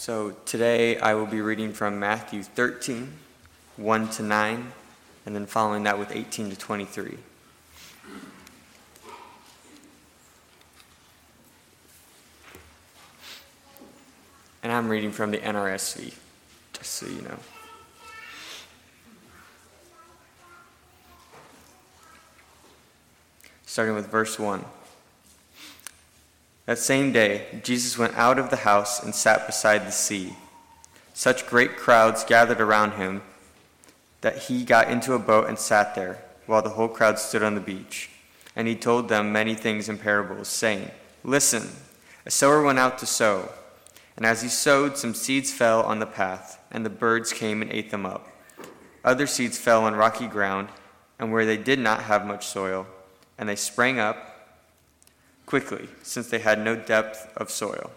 So today I will be reading from Matthew 13, 1 to 9, and then following that with 18 to 23. And I'm reading from the NRSV, just so you know. Starting with verse 1. That same day, Jesus went out of the house and sat beside the sea. Such great crowds gathered around him that he got into a boat and sat there, while the whole crowd stood on the beach. And he told them many things in parables, saying, "Listen, a sower went out to sow. And as he sowed, some seeds fell on the path, and the birds came and ate them up. Other seeds fell on rocky ground, and where they did not have much soil, and they sprang up quickly, since they had no depth of soil.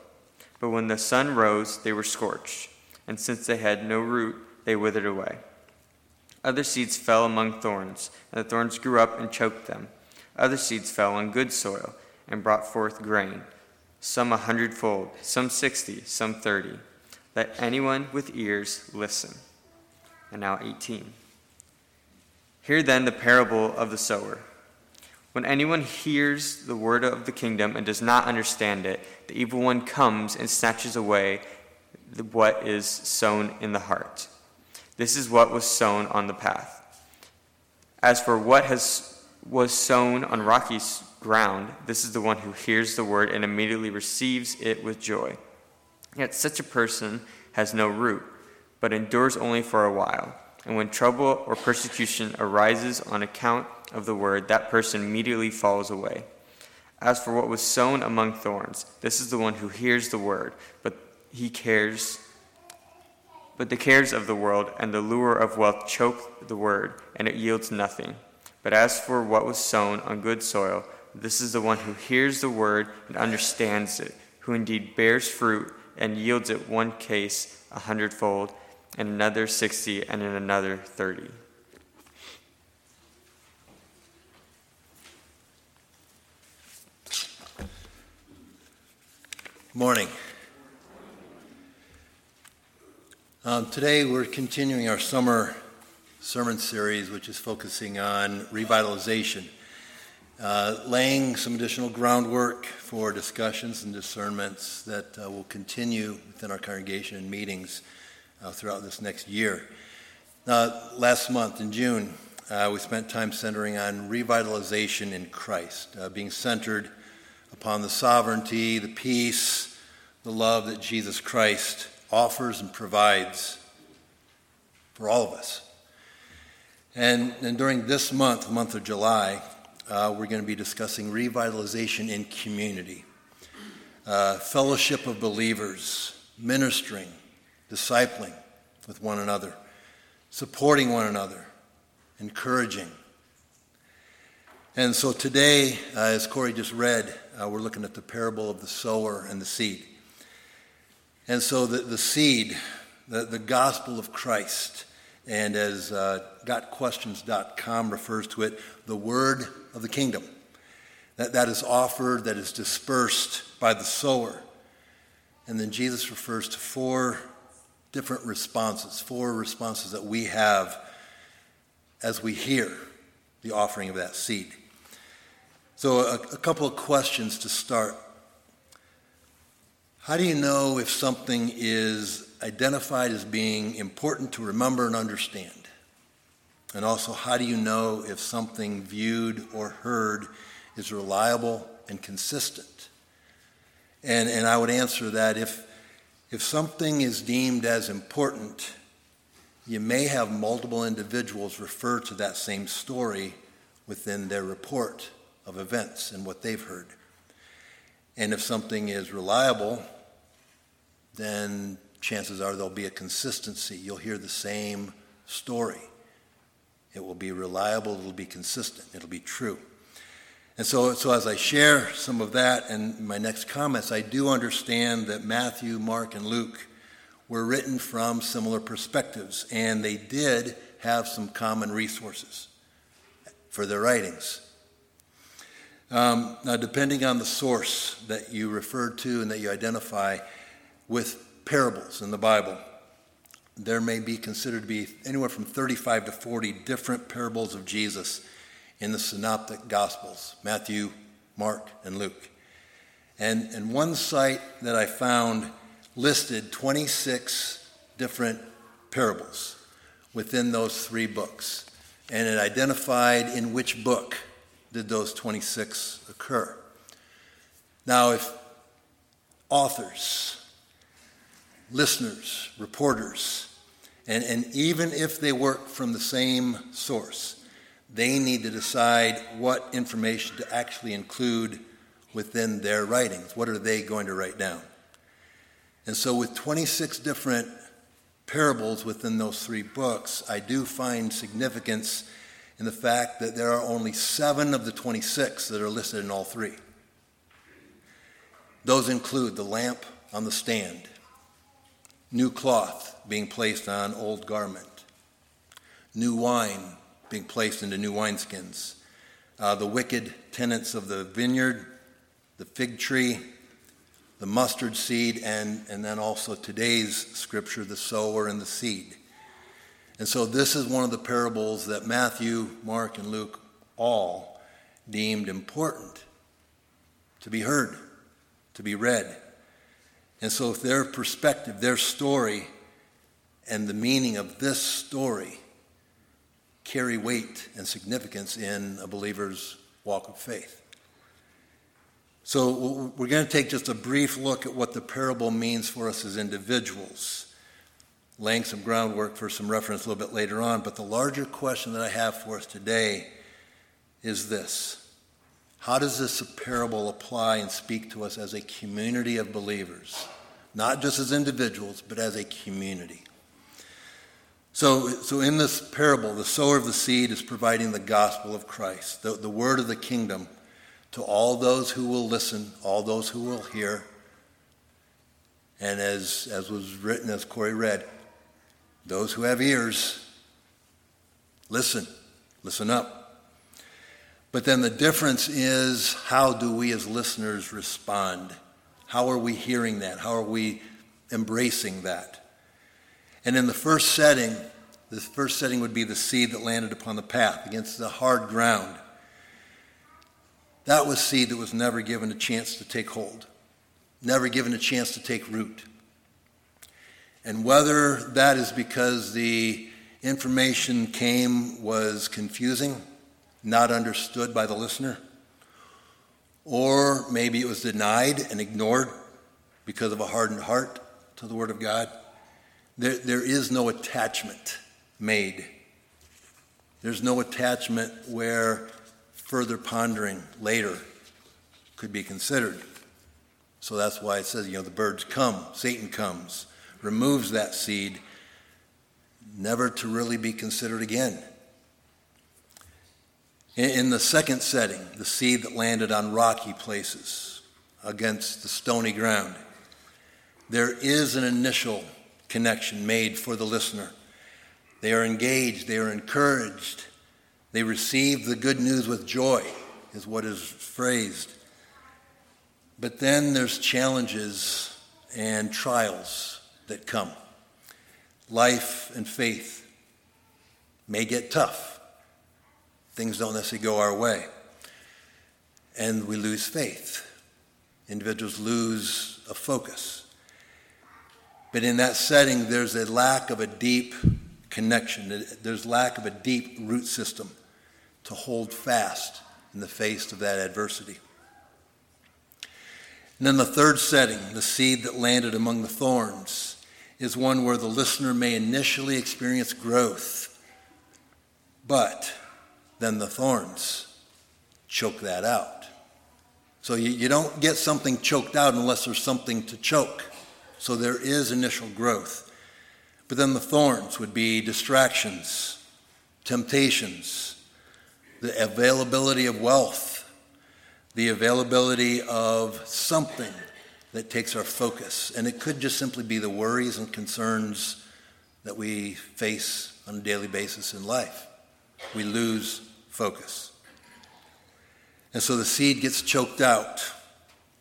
But when the sun rose, they were scorched, and since they had no root, they withered away. Other seeds fell among thorns, and the thorns grew up and choked them. Other seeds fell on good soil, and brought forth grain, some 100-fold, some 60, some 30. Let anyone with ears listen." And now 18. Hear then the parable of the sower. When anyone hears the word of the kingdom and does not understand it, the evil one comes and snatches away what is sown in the heart. This is what was sown on the path. As for what was sown on rocky ground, this is the one who hears the word and immediately receives it with joy. Yet such a person has no root, but endures only for a while. And when trouble or persecution arises on account of the word, that person immediately falls away. As for what was sown among thorns, this is the one who hears the word, but the cares of the world and the lure of wealth choke the word, and it yields nothing. But as for what was sown on good soil, this is the one who hears the word and understands it, who indeed bears fruit and yields it, one case 100-fold, and another 60, and in another 30. Morning. Today we're continuing our summer sermon series, which is focusing on revitalization. Laying some additional groundwork for discussions and discernments that will continue within our congregation and meetings throughout this next year. Last month in June, we spent time centering on revitalization in Christ, being centered upon the sovereignty, the peace, the love that Jesus Christ offers and provides for all of us. And during this month, the month of July, we're going to be discussing revitalization in community, fellowship of believers, ministering, discipling with one another, supporting one another, encouraging. And so today, as Corey just read, we're looking at the parable of the sower and the seed. And so the seed, the gospel of Christ, and as gotquestions.com refers to it, the word of the kingdom. That is offered, that is dispersed by the sower. And then Jesus refers to four responses that we have as we hear the offering of that seed. So a couple of questions to start. How do you know if something is identified as being important to remember and understand? And also, how do you know if something viewed or heard is reliable and consistent? And I would answer that if something is deemed as important, you may have multiple individuals refer to that same story within their report of events and what they've heard. And if something is reliable, then chances are there'll be a consistency. You'll hear the same story. It will be reliable, it'll be consistent, it'll be true. And so as I share some of that and my next comments, I do understand that Matthew, Mark, and Luke were written from similar perspectives, and they did have some common resources for their writings. Now, depending on the source that you refer to and that you identify with parables in the Bible. There may be considered to be anywhere from 35 to 40 different parables of Jesus in the Synoptic Gospels, Matthew, Mark, and Luke. And one site that I found listed 26 different parables within those three books. And it identified in which book did those 26 occur. Now, if authors, listeners, reporters, and even if they work from the same source, they need to decide what information to actually include within their writings. What are they going to write down? And so with 26 different parables within those three books, I do find significance in the fact that there are only 7 of the 26 that are listed in all three. Those include the lamp on the stand, new cloth being placed on old garment, new wine being placed into new wineskins, the wicked tenants of the vineyard, the fig tree, the mustard seed, and then also today's scripture, the sower and the seed. And so this is one of the parables that Matthew, Mark, and Luke all deemed important to be heard, to be read. And so if their perspective, their story, and the meaning of this story carry weight and significance in a believer's walk of faith. So we're going to take just a brief look at what the parable means for us as individuals, laying some groundwork for some reference a little bit later on. But the larger question that I have for us today is this: how does this parable apply and speak to us as a community of believers? Not just as individuals, but as a community. So in this parable, the sower of the seed is providing the gospel of Christ, the word of the kingdom, to all those who will listen, all those who will hear. And as was written, as Corey read, those who have ears, listen up. But then the difference is, how do we as listeners respond? How are we hearing that? How are we embracing that? And in the first setting would be the seed that landed upon the path against the hard ground. That was seed that was never given a chance to take hold, never given a chance to take root. And whether that is because the information was confusing, not understood by the listener, or maybe it was denied and ignored because of a hardened heart to the Word of God, There is no attachment made. There's no attachment where further pondering later could be considered. So that's why it says, the birds come, Satan comes, removes that seed, never to really be considered again. In the second setting, the seed that landed on rocky places against the stony ground, there is an initial connection made for the listener. They are engaged, they are encouraged, they receive the good news with joy, is what is phrased. But then there's challenges and trials that come. Life and faith may get tough. Things don't necessarily go our way. And we lose faith. Individuals lose a focus. But in that setting, there's a lack of a deep connection. There's lack of a deep root system to hold fast in the face of that adversity. And then the third setting, the seed that landed among the thorns, is one where the listener may initially experience growth, but then the thorns choke that out. So you don't get something choked out unless there's something to choke. So there is initial growth. But then the thorns would be distractions, temptations, the availability of wealth, the availability of something that takes our focus. And it could just simply be the worries and concerns that we face on a daily basis in life. We lose focus. And so the seed gets choked out,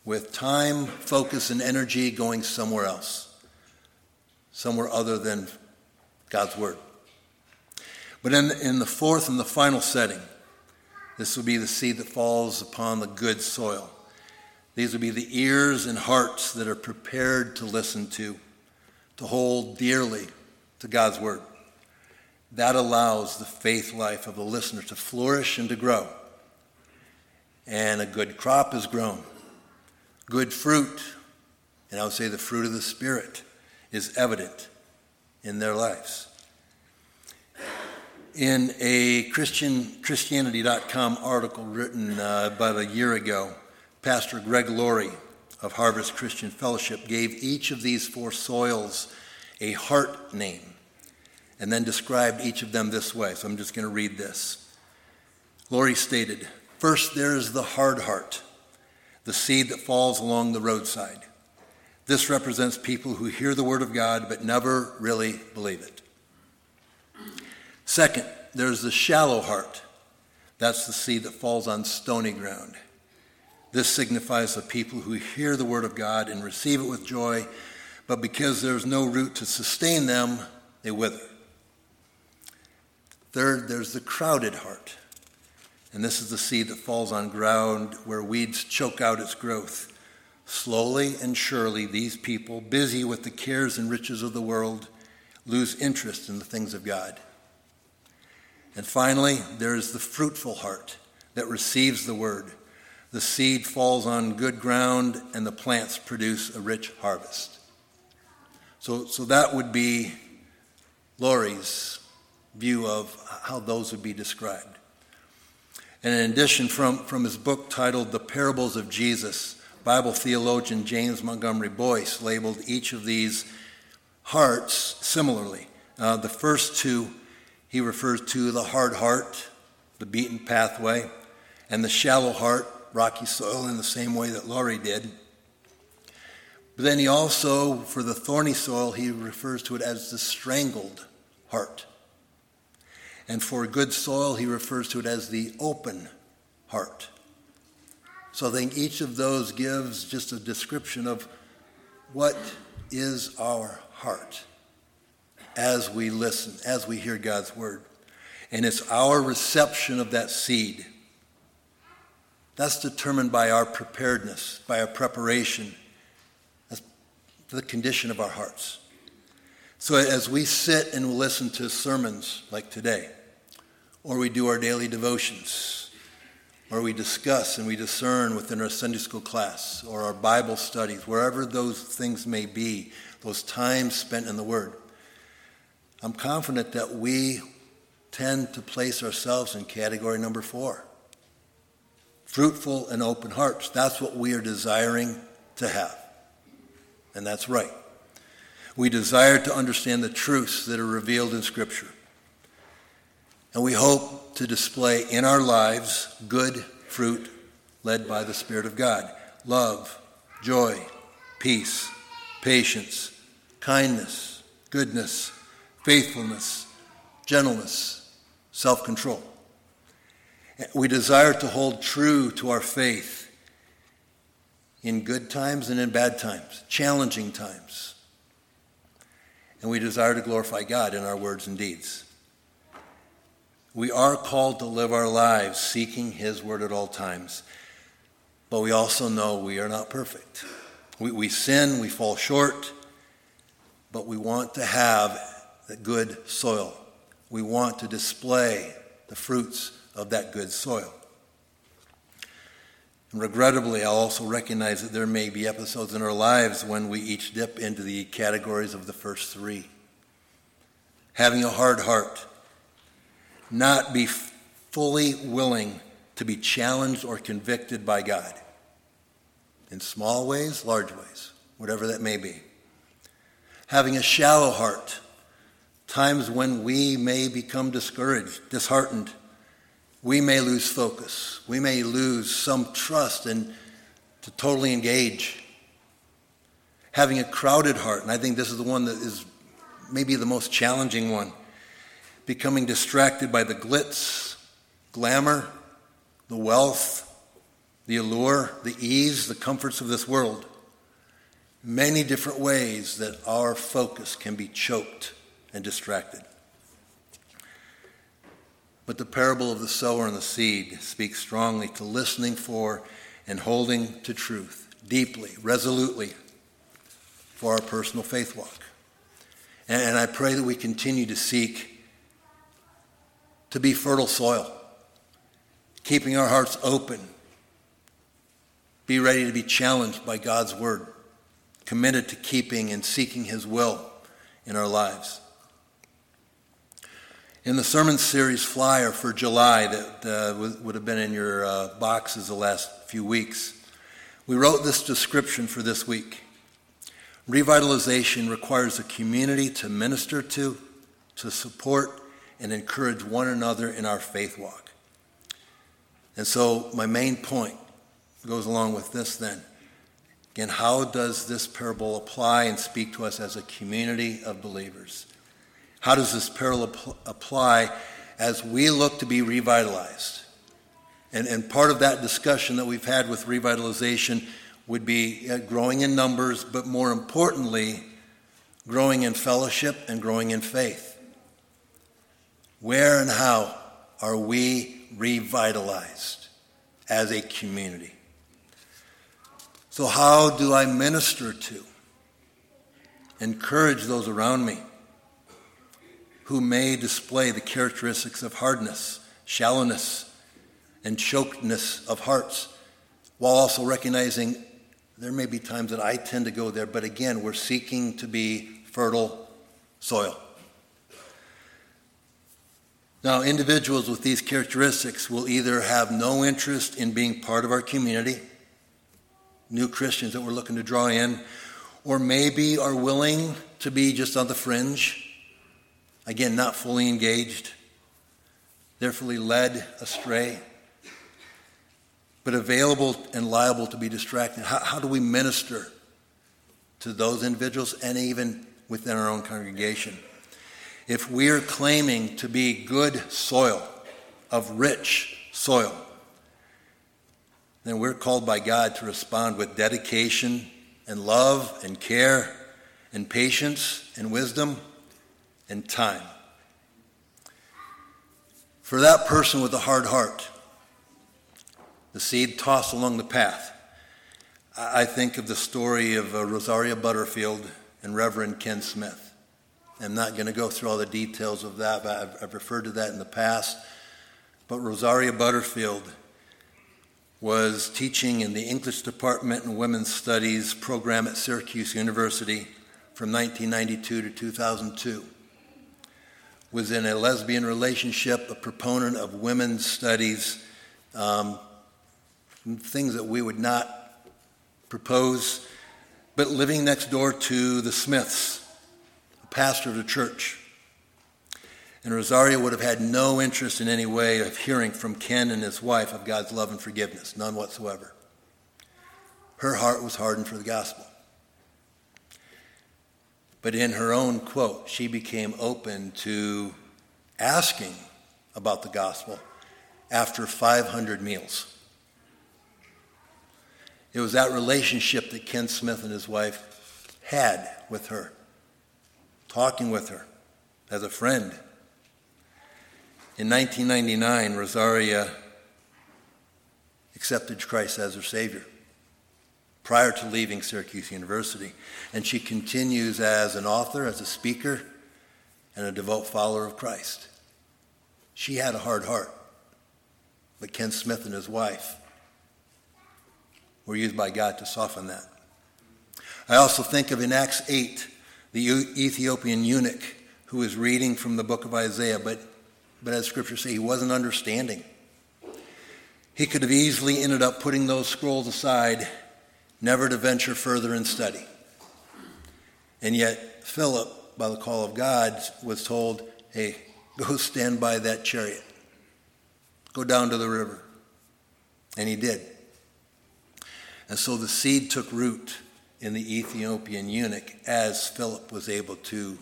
with time, focus, and energy going somewhere else. somewhere other than God's Word. But in the fourth and the final setting, this will be the seed that falls upon the good soil. These will be the ears and hearts that are prepared to listen to hold dearly to God's Word. That allows the faith life of the listener to flourish and to grow. And a good crop is grown. Good fruit, and I would say the fruit of the Spirit, is evident in their lives. In a Christianity.com article written about a year ago, Pastor Greg Laurie of Harvest Christian Fellowship gave each of these four soils a heart name and then described each of them this way. So I'm just going to read this. Laurie stated, first, there's the hard heart, the seed that falls along the roadside. This represents people who hear the Word of God but never really believe it. Second, there's the shallow heart. That's the seed that falls on stony ground. This signifies the people who hear the Word of God and receive it with joy, but because there's no root to sustain them, they wither. Third, there's the crowded heart. And this is the seed that falls on ground where weeds choke out its growth. Slowly and surely, these people, busy with the cares and riches of the world, lose interest in the things of God. And finally, there is the fruitful heart that receives the Word. The seed falls on good ground, and the plants produce a rich harvest. So that would be Laurie's view of how those would be described. And in addition, from his book titled The Parables of Jesus, Bible theologian James Montgomery Boyce labeled each of these hearts similarly. The first two, he refers to the hard heart, the beaten pathway, and the shallow heart, rocky soil, in the same way that Laurie did. But then he also, for the thorny soil, he refers to it as the strangled heart. And for good soil, he refers to it as the open heart. So I think each of those gives just a description of what is our heart as we listen, as we hear God's Word. And it's our reception of that seed. That's determined by our preparedness, by our preparation. That's the condition of our hearts. So as we sit and listen to sermons like today, or we do our daily devotions, or we discuss and we discern within our Sunday school class or our Bible studies, wherever those things may be, those times spent in the Word, I'm confident that we tend to place ourselves in category number 4, fruitful and open hearts. That's what we are desiring to have, and that's right. We desire to understand the truths that are revealed in Scripture. And we hope to display in our lives good fruit led by the Spirit of God. Love, joy, peace, patience, kindness, goodness, faithfulness, gentleness, self-control. We desire to hold true to our faith in good times and in bad times, challenging times. And we desire to glorify God in our words and deeds. We are called to live our lives seeking His Word at all times, but we also know we are not perfect. We sin, we fall short, but we want to have the good soil. We want to display the fruits of that good soil. And regrettably, I'll also recognize that there may be episodes in our lives when we each dip into the categories of the first three. Having a hard heart, not be fully willing to be challenged or convicted by God in small ways, large ways, whatever that may be. Having a shallow heart, times when we may become discouraged, disheartened. We may lose focus. We may lose some trust and to totally engage. Having a crowded heart, and I think this is the one that is maybe the most challenging one, becoming distracted by the glitz, glamour, the wealth, the allure, the ease, the comforts of this world, many different ways that our focus can be choked and distracted. But the parable of the sower and the seed speaks strongly to listening for and holding to truth deeply, resolutely for our personal faith walk. And I pray that we continue to seek to be fertile soil, keeping our hearts open, be ready to be challenged by God's word, committed to keeping and seeking his will in our lives. In the sermon series flyer for July that would have been in your boxes the last few weeks, we wrote this description for this week. Revitalization requires a community to minister to support, and encourage one another in our faith walk. And so my main point goes along with this then. Again, how does this parable apply and speak to us as a community of believers? How does this parable apply as we look to be revitalized? And part of that discussion that we've had with revitalization would be growing in numbers, but more importantly, growing in fellowship and growing in faith. Where and how are we revitalized as a community? So how do I minister to, encourage those around me who may display the characteristics of hardness, shallowness, and chokedness of hearts, while also recognizing there may be times that I tend to go there, but again, we're seeking to be fertile soil. Now, individuals with these characteristics will either have no interest in being part of our community, new Christians that we're looking to draw in, or maybe are willing to be just on the fringe, again, not fully engaged, therefore led astray, but available and liable to be distracted. How do we minister to those individuals and even within our own congregation? If we're claiming to be good soil, of rich soil, then we're called by God to respond with dedication and love and care and patience and wisdom and time. For that person with a hard heart, the seed tossed along the path, I think of the story of Rosaria Butterfield and Reverend Ken Smith. I'm not going to go through all the details of that, but I've referred to that in the past. But Rosaria Butterfield was teaching in the English department and women's studies program at Syracuse University from 1992 to 2002. Was in a lesbian relationship, a proponent of women's studies, things that we would not propose, but living next door to the Smiths, pastor of the church. And Rosaria would have had no interest in any way of hearing from Ken and his wife of God's love and forgiveness, none whatsoever. Her heart was hardened for the gospel. But in her own quote, she became open to asking about the gospel after 500 meals. It was that relationship that Ken Smith and his wife had with her, talking with her as a friend. In 1999, Rosaria accepted Christ as her Savior prior to leaving Syracuse University. And she continues as an author, as a speaker, and a devout follower of Christ. She had a hard heart, but Ken Smith and his wife were used by God to soften that. I also think of in Acts 8, the Ethiopian eunuch who was reading from the book of Isaiah, but as scripture says, he wasn't understanding. He could have easily ended up putting those scrolls aside, never to venture further in study. And yet Philip, by the call of God, was told, hey, go stand by that chariot. Go down to the river. And he did. And so the seed took root in the Ethiopian eunuch, as Philip was able to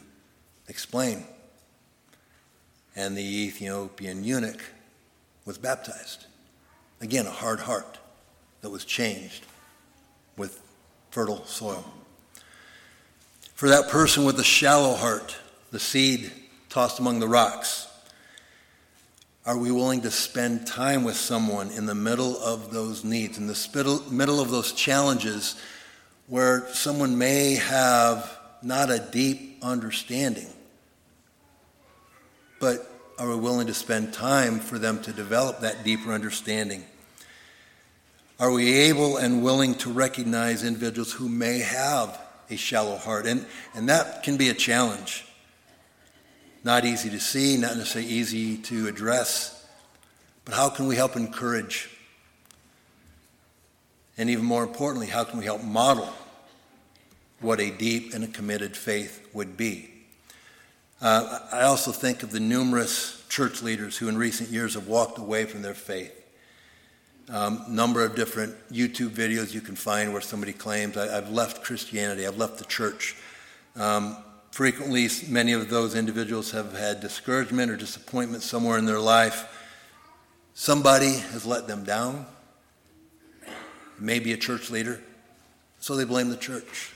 explain. And the Ethiopian eunuch was baptized. Again, a hard heart that was changed with fertile soil. For that person with a shallow heart, the seed tossed among the rocks. Are we willing to spend time with someone in the middle of those needs, in the middle of those challenges where someone may have not a deep understanding, but are we willing to spend time for them to develop that deeper understanding? Are we able and willing to recognize individuals who may have a shallow heart? And that can be a challenge. Not easy to see, not necessarily easy to address, but how can we help encourage? And even more importantly, how can we help model what a deep and a committed faith would be? I also think of the numerous church leaders who in recent years have walked away from their faith. Number of different YouTube videos you can find where somebody claims, I've left Christianity, I've left the church. Frequently, many of those individuals have had discouragement or disappointment somewhere in their life. Somebody has let them down, maybe a church leader, so they blame the church.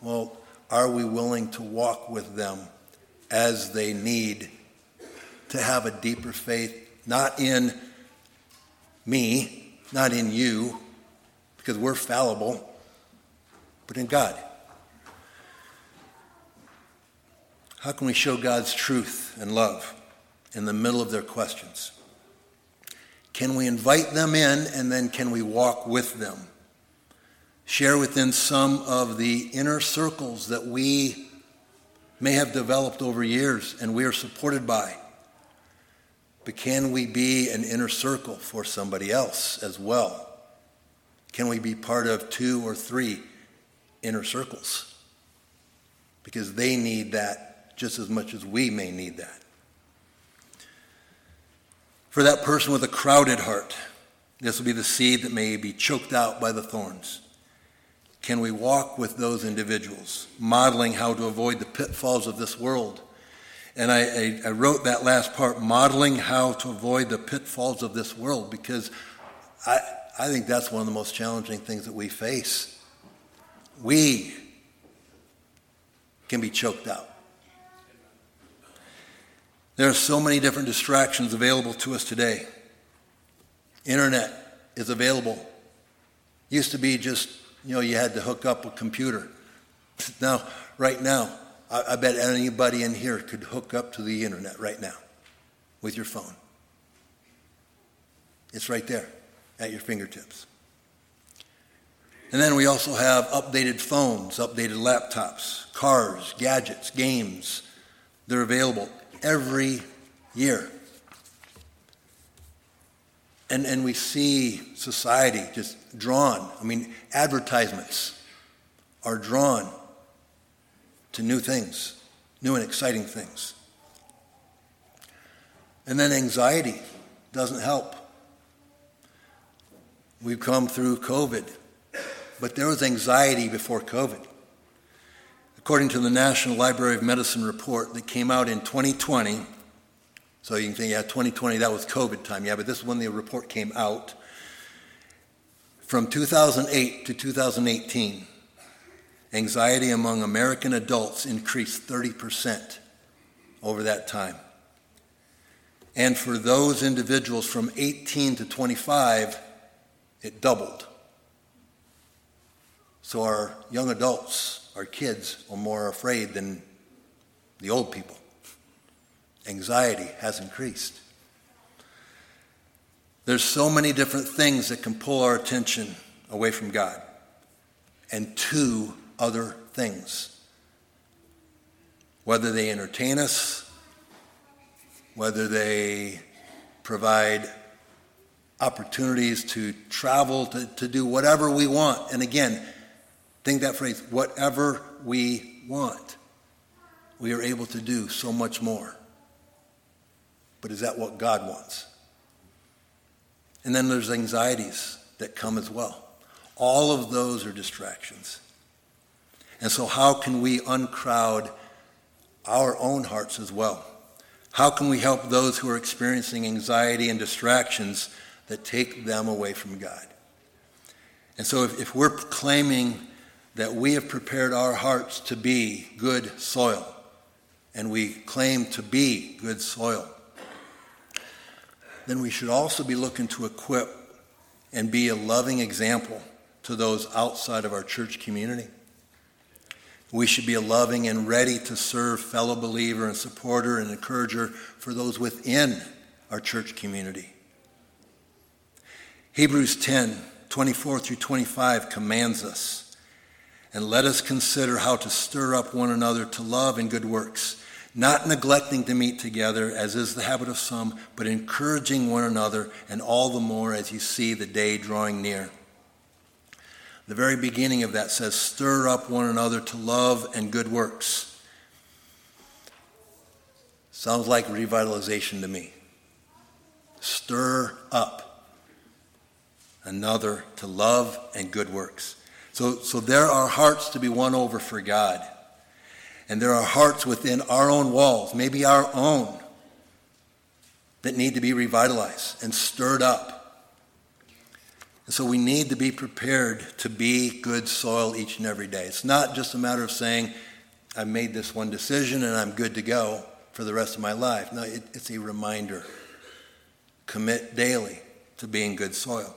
Well, are we willing to walk with them as they need to have a deeper faith, not in me, not in you, because we're fallible, but in God? How can we show God's truth and love in the middle of their questions? Can we invite them in, and then can we walk with them? Share within some of the inner circles that we may have developed over years and we are supported by. But can we be an inner circle for somebody else as well? Can we be part of 2 or 3 inner circles? Because they need that just as much as we may need that. For that person with a crowded heart, this will be the seed that may be choked out by the thorns. Can we walk with those individuals, modeling how to avoid the pitfalls of this world? And I wrote that last part, modeling how to avoid the pitfalls of this world, because I think that's one of the most challenging things that we face. We can be choked out. There are so many different distractions available to us today. Internet is available. It used to be just you had to hook up a computer. Now, right now, I bet anybody in here could hook up to the internet right now with your phone. It's right there at your fingertips. And then we also have updated phones, updated laptops, cars, gadgets, games. They're available every year. And we see society just drawn. I mean, advertisements are drawn to new things, new and exciting things. And then anxiety doesn't help. We've come through COVID, but there was anxiety before COVID. According to the National Library of Medicine report that came out in 2020, so you can think, 2020, that was COVID time. Yeah, but this is when the report came out. From 2008 to 2018, anxiety among American adults increased 30% over that time. And for those individuals from 18 to 25, it doubled. So our young adults, our kids, are more afraid than the old people. Anxiety has increased. There's so many different things that can pull our attention away from God and to other things. Whether they entertain us, whether they provide opportunities to travel, to do whatever we want. And again, think that phrase, whatever we want, we are able to do so much more. But is that what God wants? And then there's anxieties that come as well. All of those are distractions. And so how can we uncrowd our own hearts as well? How can we help those who are experiencing anxiety and distractions that take them away from God? And so if we're claiming that we have prepared our hearts to be good soil, and we claim to be good soil, then we should also be looking to equip and be a loving example to those outside of our church community. We should be a loving and ready to serve fellow believer and supporter and encourager for those within our church community. Hebrews 10:24-25 commands us, and let us consider how to stir up one another to love and good works, not neglecting to meet together, as is the habit of some, but encouraging one another, and all the more as you see the day drawing near. The very beginning of that says, stir up one another to love and good works. Sounds like revitalization to me. Stir up another to love and good works. So there are hearts to be won over for God. And there are hearts within our own walls, maybe our own, that need to be revitalized and stirred up. And so we need to be prepared to be good soil each and every day. It's not just a matter of saying, I made this one decision and I'm good to go for the rest of my life. No, it's a reminder. Commit daily to being good soil.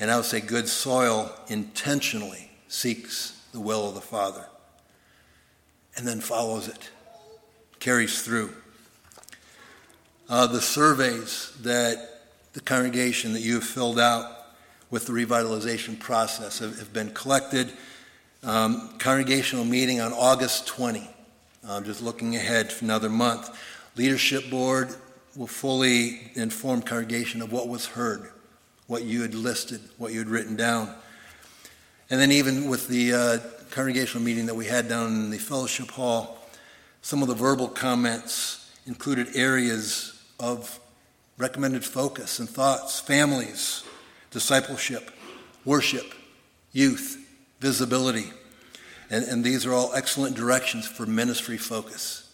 And I would say good soil intentionally seeks the will of the Father and then follows it, carries through. The surveys that the congregation that you have filled out with the revitalization process have been collected. Congregational meeting on August 20. Just looking ahead for another month. Leadership board will fully inform congregation of what was heard, what you had listed, what you had written down. And then even with the congregational meeting that we had down in the fellowship hall, some of the verbal comments included areas of recommended focus and thoughts, families, discipleship, worship, youth, visibility. And these are all excellent directions for ministry focus.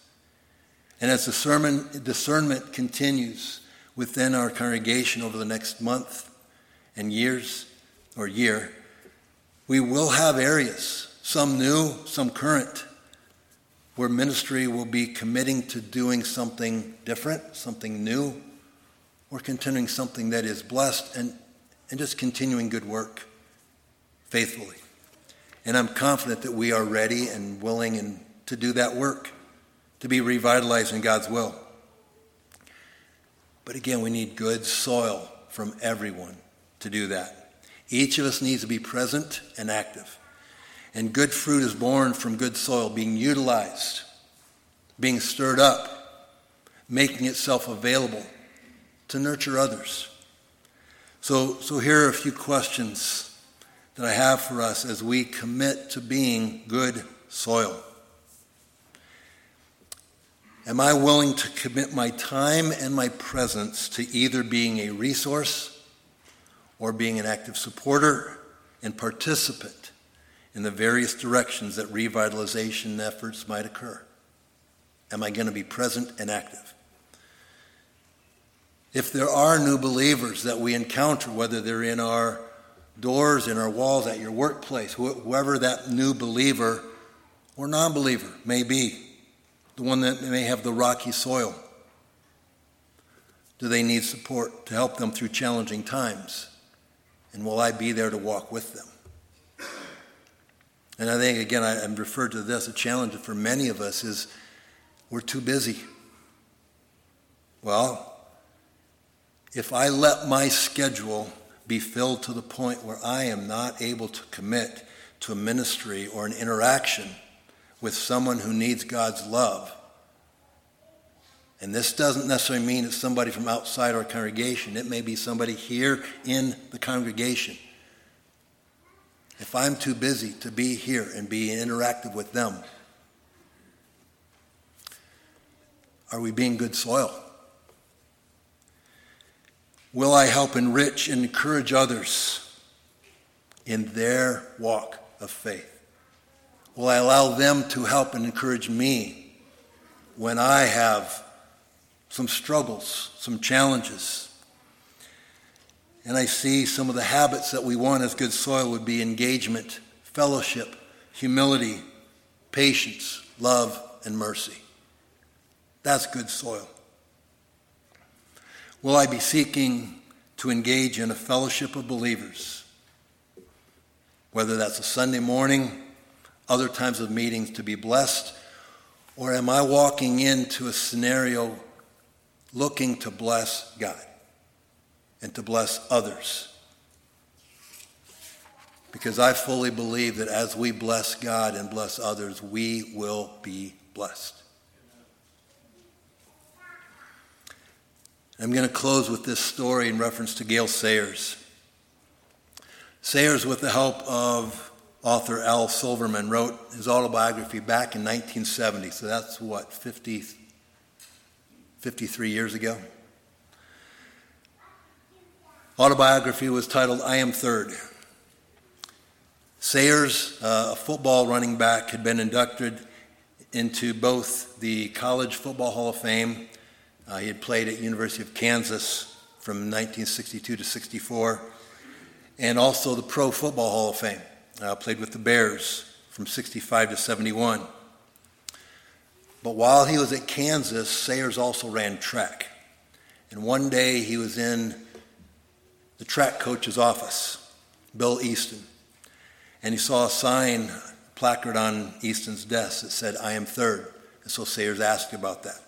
And as discernment continues within our congregation over the next month and year, we will have areas, some new, some current, where ministry will be committing to doing something different, something new, or continuing something that is blessed and just continuing good work faithfully. And I'm confident that we are ready and willing and to do that work, to be revitalized in God's will. But again, we need good soil from everyone to do that. Each of us needs to be present and active. And good fruit is born from good soil, being utilized, being stirred up, making itself available to nurture others. So here are a few questions that I have for us as we commit to being good soil. Am I willing to commit my time and my presence to either being a resource or being an active supporter and participant in the various directions that revitalization efforts might occur? Am I going to be present and active? If there are new believers that we encounter, whether they're in our doors, in our walls, at your workplace, whoever that new believer or non-believer may be, the one that may have the rocky soil, do they need support to help them through challenging times? And will I be there to walk with them? And I think, again, I've referred to this, a challenge for many of us is we're too busy. Well, if I let my schedule be filled to the point where I am not able to commit to a ministry or an interaction with someone who needs God's love, and this doesn't necessarily mean it's somebody from outside our congregation, it may be somebody here in the congregation. If I'm too busy to be here and be interactive with them, are we being good soil? Will I help enrich and encourage others in their walk of faith? Will I allow them to help and encourage me when I have some struggles, some challenges? And I see some of the habits that we want as good soil would be engagement, fellowship, humility, patience, love, and mercy. That's good soil. Will I be seeking to engage in a fellowship of believers, whether that's a Sunday morning, other times of meetings to be blessed, or am I walking into a scenario looking to bless God and to bless others? Because I fully believe that as we bless God and bless others, we will be blessed. I'm going to close with this story in reference to Gale Sayers. Sayers, with the help of author Al Silverman, wrote his autobiography back in 1970. So that's what, 53 years ago? Autobiography was titled, "I Am Third." Sayers, a football running back, had been inducted into both the College Football Hall of Fame. He had played at University of Kansas from 1962 to 64, and also the Pro Football Hall of Fame. Played with the Bears from 65 to 71. But while he was at Kansas, Sayers also ran track. And one day he was in the track coach's office, Bill Easton, and he saw a sign, a placard on Easton's desk that said, "I am third." And so Sayers asked about that.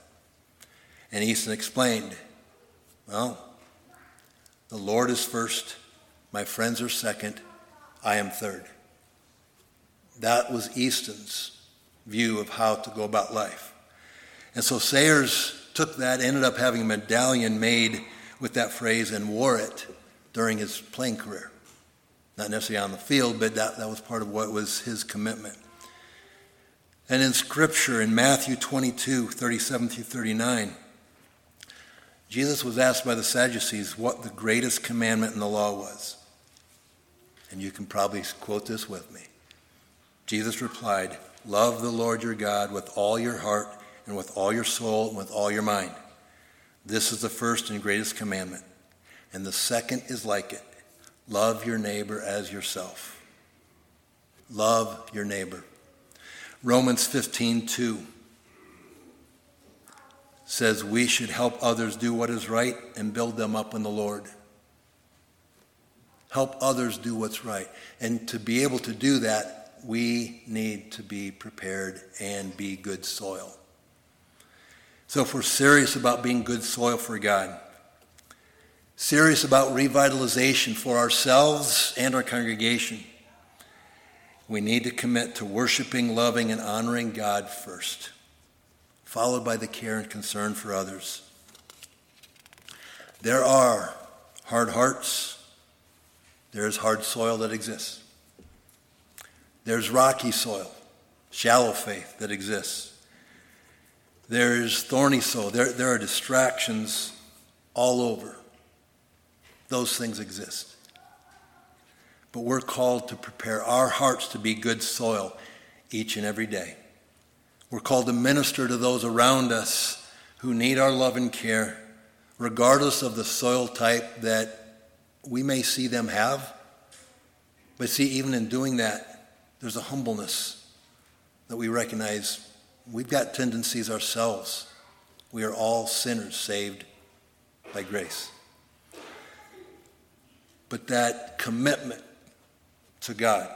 And Easton explained, "Well, the Lord is first, my friends are second, I am third." That was Easton's view of how to go about life. And so Sayers took that, ended up having a medallion made with that phrase and wore it during his playing career. Not necessarily on the field, but that was part of what was his commitment. And in Scripture, in Matthew 22, 37 through 39, Jesus was asked by the Sadducees what the greatest commandment in the law was. And you can probably quote this with me. Jesus replied, "Love the Lord your God with all your heart and with all your soul and with all your mind. This is the first and greatest commandment. And the second is like it. Love your neighbor as yourself." Love your neighbor. Romans 15:2 says we should help others do what is right and build them up in the Lord. Help others do what's right. And to be able to do that, we need to be prepared and be good soil. So if we're serious about being good soil for God, serious about revitalization for ourselves and our congregation, we need to commit to worshiping, loving, and honoring God first, followed by the care and concern for others. There are hard hearts. There is hard soil that exists. There's rocky soil, shallow faith that exists. There is thorny soil. There are distractions all over. Those things exist. But we're called to prepare our hearts to be good soil each and every day. We're called to minister to those around us who need our love and care, regardless of the soil type that we may see them have. But see, even in doing that, there's a humbleness that we recognize we've got tendencies ourselves. We are all sinners saved by grace. But that commitment to God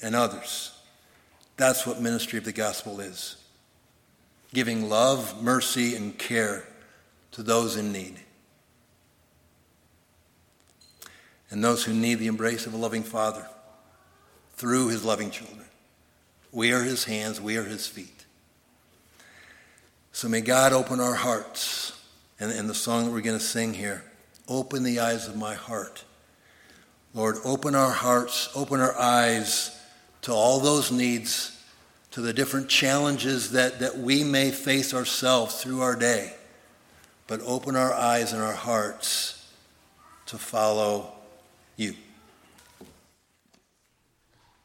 and others, that's what ministry of the gospel is. Giving love, mercy, and care to those in need. And those who need the embrace of a loving Father through his loving children. We are his hands, we are his feet. So may God open our hearts. And the song that we're going to sing here, "Open the eyes of my heart." Lord, open our hearts, open our eyes to all those needs, to the different challenges that we may face ourselves through our day. But open our eyes and our hearts to follow you.